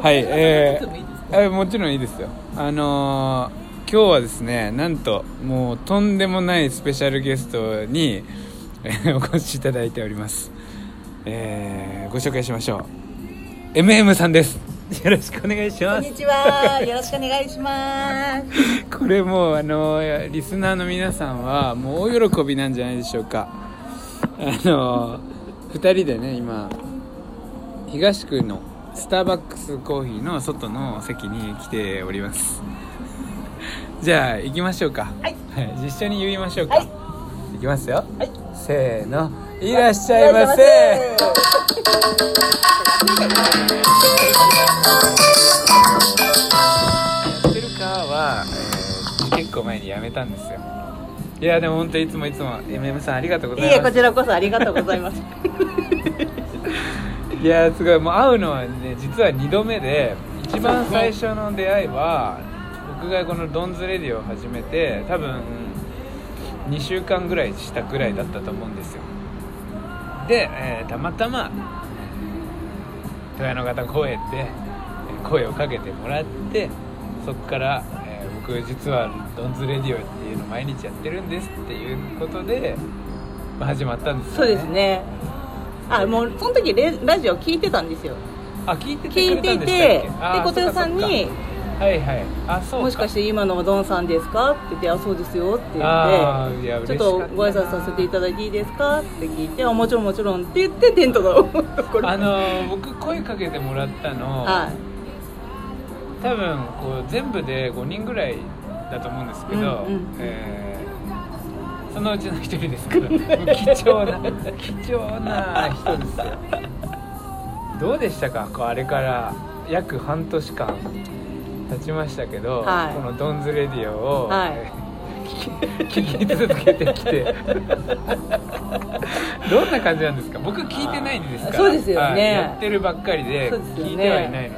はい、もちろんいいですよ。今日はですね、なんともうとんでもないスペシャルゲストにお越しいただいております、ご紹介しましょう。 MM さんです。よろしくお願いします。こんにちは。よろしくお願いしますこれもうリスナーの皆さんはもう大喜びなんじゃないでしょうか。2人でね、今東区のスターバックスコーヒーの外の席に来ております。じゃあ行きましょうか。はい、はい、一緒に言いましょうか。はい、いきますよ。はい、せーの、いらっしゃいませ。セルカーは、結構前に辞めたんですよ。いやでも本当いつもいつも MM さんありがとうございます。いえ、こちらこそありがとうございますいやすごい、もう会うのはね、実は2度目で、一番最初の出会いは僕がこのドンズレディを始めて多分2週間ぐらいしたぐらいだったと思うんですよ。で、たまたま豊野方公園で声をかけてもらって、そこから、僕実はドンズレディオっていうの毎日やってるんですっていうことで、まあ、始まったんですよね。そうですね。あ、もうその時ラジオ聞いてたんですよ。あ、聞いててくれたんでしたっけ。で、小手さんに、はいはい、あ、そうか、もしかして今のドンさんですかって言って、あ、そうですよって言って、あ、いや、ちょっとご挨拶させていただいていいですかって聞いて、あ、もちろんもちろんって言って、テントのところ、僕声かけてもらったの、はい、多分こう全部で5人ぐらいだと思うんですけど、うんうん、そのうちの一人ですから貴重な人ですよどうでしたか、こうあれから約半年間経ちましたけど、はい、このドンズレディオを、はい、聞き続けてきてどんな感じなんですか。僕聞いてないんですから。そうですよね。やってるばっかりで聞いてはいないの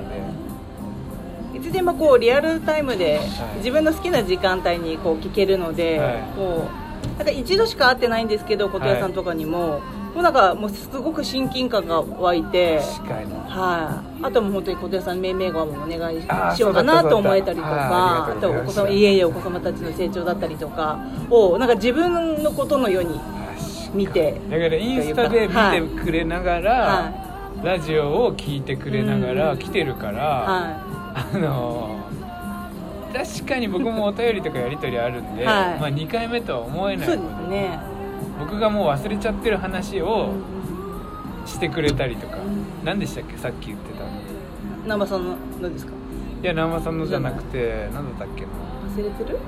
で、いつでもこうリアルタイムで自分の好きな時間帯にこう聞けるので、はい、こうなんか一度しか会ってないんですけど、小手さんとかにも、はい、もうなんかもうすごく親近感が湧いて、確かに、はい、あともう本当に小手さん命名がお願いしようかなと思えたりとか、あとお子様、いえいえお子様たちの成長だったりとかをなんか自分のことのように見て、だからインスタで見てくれながら、はい、ラジオを聞いてくれながら来てるから、はい、確かに僕もお便りとかやり取りあるんで、はい、まあ、2回目とは思えないの で、 そうです、ね、僕がもう忘れちゃってる話をしてくれたりとか、何でしたっけ、さっき言ってたの。南波さんの何ですか。いや、南波さんのじゃなくて、何だったっけな、忘れてる、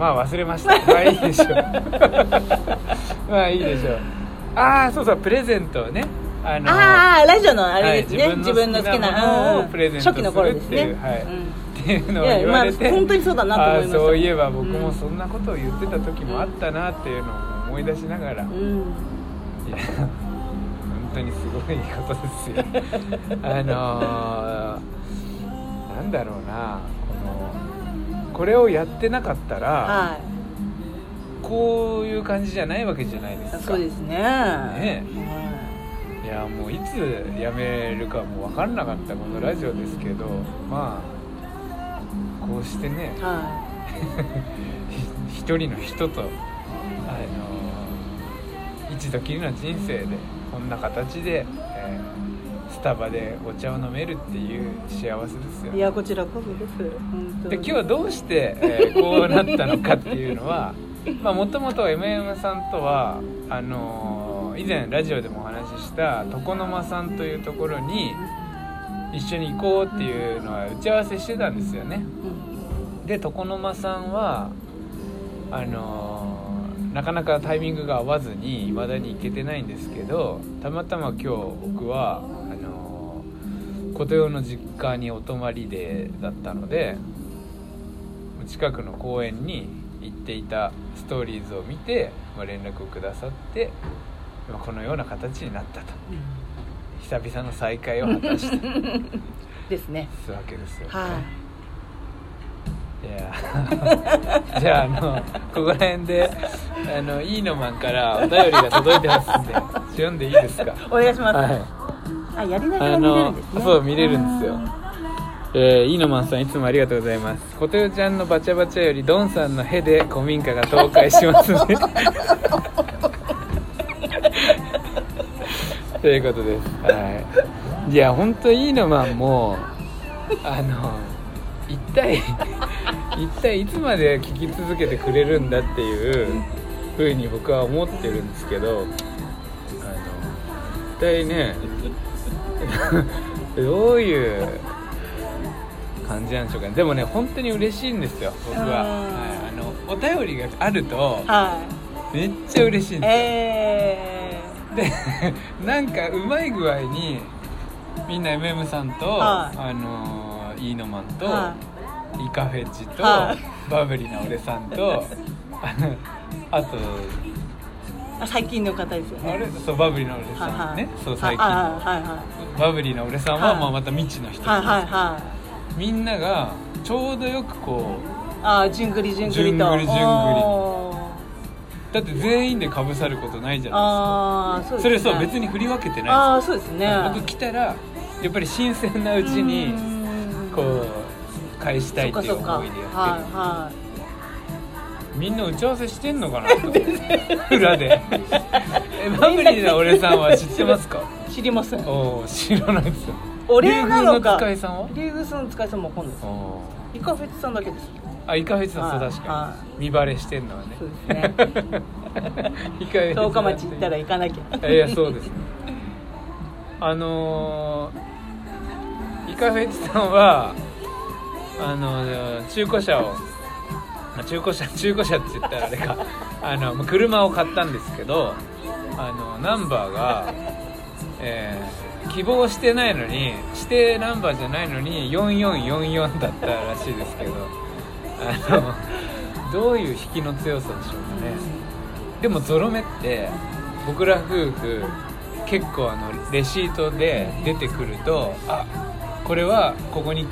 まあ忘れました。まあいいでしょうまあいいでしょう。ああ、そうそう、プレゼントをね、あ、ラジオのあれですね、はい、自分の好きなものをプレゼントするっていう、初期の頃ですね、はい、っていうのを言われて、まあ、本当にそうだなと思いました。そういえば僕もそんなことを言ってた時もあったなっていうのを思い出しながら、いや本当にすごいことですよなんだろうな、これをやってなかったら、はい、こういう感じじゃないわけじゃないですか。そうですね、ね、いや、もういつ辞めるかも分かんなかったこのラジオですけど、まあこうしてね、はい、一人の人と一度きりの人生でこんな形で、スタバでお茶を飲めるっていう幸せですよ。いや、こちらこそです、本当に。で、今日はどうして、こうなったのかっていうのはもともと MM さんとは以前ラジオでもお話しした床の間さんというところに一緒に行こうっていうのは打ち合わせしてたんですよね。で、床の間さんはなかなかタイミングが合わずに未だに行けてないんですけど、たまたま今日僕は小手の実家にお泊まりでだったので、近くの公園に行っていたストーリーズを見て、まあ、連絡をくださって、このような形になったと、久々の再会を果たしたですね。そういうわけですよ、ね、はい。いやじゃあここら辺でイーノマンからお便りが届いてますんで読んでいいですか。お願いします、はい。あ、やりながら見れるんですね。そう、見れるんですよ。イノマンさん、いつもありがとうございます。コトヨちゃんのバチャバチャよりドンさんのヘで古民家が倒壊しますねということです。はい、いや本当イノマンも一体いつまで聞き続けてくれるんだっていう風に僕は思ってるんですけど、一体ねどういう感じなんでしょうかね。でもね本当に嬉しいんですよ僕は。はい、お便りがあるとめっちゃ嬉しいんですよ。でなんかうまい具合にみんな MM さんと、はい、イーノマンと、はい、イカフェチと、はい、バブリーな俺さんとあと最近の方ですよね。あれそうバブリーな俺さんね、はいはい、そう最近の、はいはい、バブリーな俺さんは、はい、まあ、また未知の人、はいはいはい、みんながちょうどよくこうじゅんぐりじゅんぐりとだって全員でかぶさることないじゃないですか。 そうですね、それそう別に振り分けてないです。そうですね、僕来たらやっぱり新鮮なうちにこう返したいっていう思いでやってる、はいはい、みんな打ち合わせしてんのかなと裏でバブリーな俺さんは知ってますか？知りません。知らないです。お礼なのか。リュウグウの使いさんも今度ですイカフェチさんだけです。イカフェチさん、そう確かに見バレしてんのはね。そうですね十日町行ったら行かなきゃいやそうですねイカフェチさんは中古車って言ったらあれか車を買ったんですけどナンバーが、希望してないのに指定ナンバーじゃないのに4444だったらしいですけどどういう引きの強さでしょうかね。でもゾロ目って僕ら夫婦結構レシートで出てくるとこれはここに来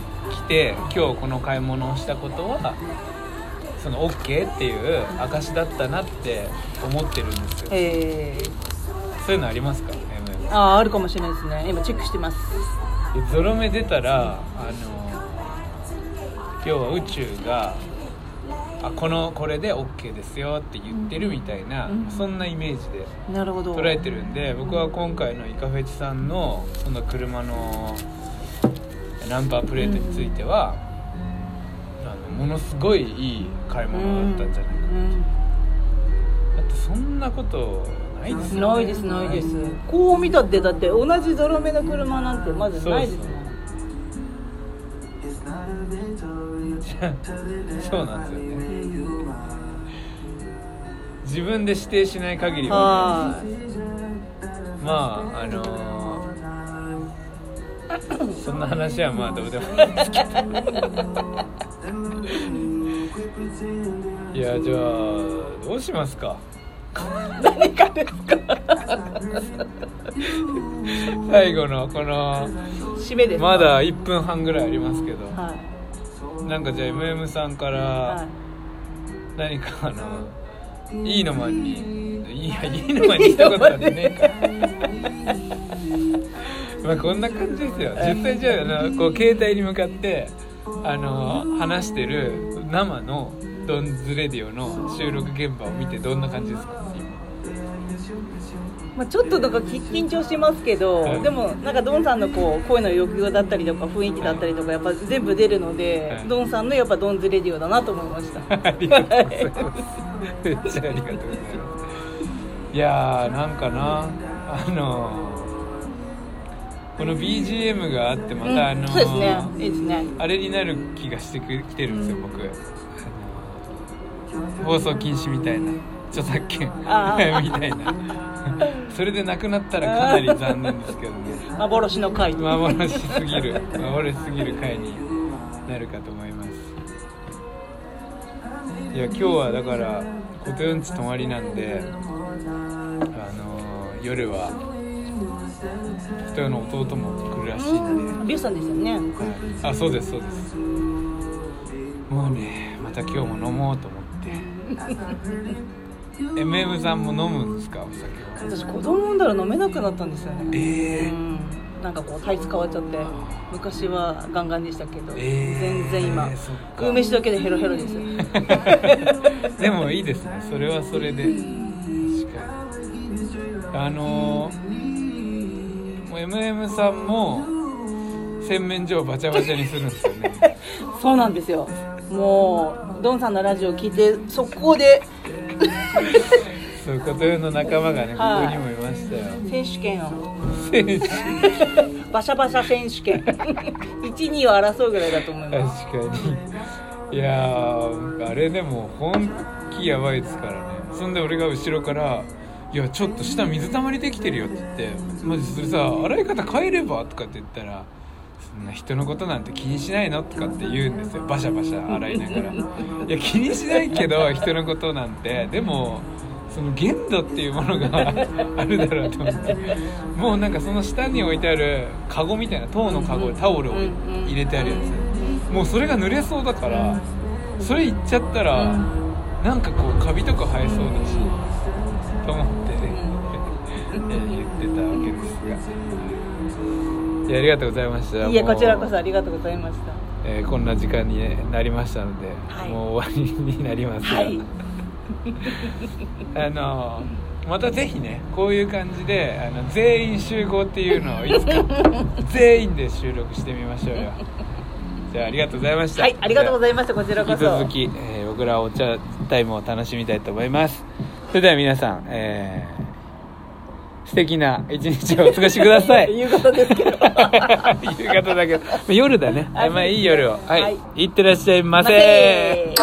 て今日この買い物をしたことはその OK っていう証だったなって思ってるんですよ。そういうのありますか？あるかもしれないですね。今チェックしてます。ゾロ目出たら今日は宇宙がこれで OK ですよって言ってるみたいな、そんなイメージで捉えてるんで、僕は今回のイカフェチさんのその車のナンバープレートについては、ものすごいいい買い物だったんじゃないかなと、だってそんなことないですね。ないですないです。こう見たってだって同じゾロ目の車なんてまずないですね。そうなんですよね。自分で指定しない限りは、まあそんな話はまあどうでもいいですけどいやじゃあどうしますか？何かですか最後のこの締めです。まだ1分半ぐらいありますけど、はい、なんかじゃあ MM さんから何かいいのマンにいいのマンにしたことあってねまあこんな感じですよ実際。じゃあこう携帯に向かって話してる生のドンズレディオの収録現場を見てどんな感じですか？ちょっとなんか緊張しますけど、はい、でもなんかドンさんのこう声の抑揚だったりとか雰囲気だったりとかやっぱ全部出るので、はい、ドンさんのやっぱドンズレディオだなと思いましたありがとうございますめっちゃありがとうございますいやーなんかなこの BGM があってまたそうですね、いいですね、あれになる気がしてきてるんですよ、僕放送禁止みたいな著作権みたいなそれでなくなったらかなり残念ですけどね幻の回幻すぎる回になるかと思います。いや今日はだからコトヨンチ泊まりなんで夜はコトヨの弟も来るらしいんでリュウさんですよね、はい、そうですそうです。もうねまた今日も飲もうと思ってMM さんも飲むんですか？お酒は。私子供産んだら飲めなくなったんですよね。なんかこうサイズ変わっちゃって、昔はガンガンでしたけど、全然今梅飯だけでヘロヘロですでもいいですね、それはそれで。確かにもう MM さんも洗面所をバチャバチャにするんですよねそうなんですよ、もうドンさんのラジオ聞いて速攻でそういうことの仲間がね、ここにもいましたよ。選手権をバシャバシャ選手権1、2を争うぐらいだと思います。確かに、いやあれでも本気やばいですからね。そんで俺が後ろからいやちょっと下水たまりできてるよって言って、マジそれさ洗い方変えればとかって言ったら、そんな人のことなんて気にしないのとかって言うんですよ、バシャバシャ洗いながらいや気にしないけど人のことなんて、でもその限度っていうものがあるだろうと思って、もうなんかその下に置いてあるカゴみたいな塔のカゴ、タオルを入れてあるやつ、もうそれが濡れそうだから、それいっちゃったらなんかこうカビとか生えそうだしと思ってね言ってたわけですが、いやありがとうございました。いやこちらこそありがとうございました。こんな時間になりましたので、はい、もう終わりになりますが、はいまたぜひね、こういう感じで全員集合っていうのをいつか全員で収録してみましょうよじゃあありがとうございました。はい、ありがとうございました。こちらこそ引き続き、僕らお茶タイムを楽しみたいと思います。それでは皆さん、素敵な一日をお過ごしください夕方ですけど夕方だけど夜だね、まあ、いい夜を、はいはい、いってらっしゃいませ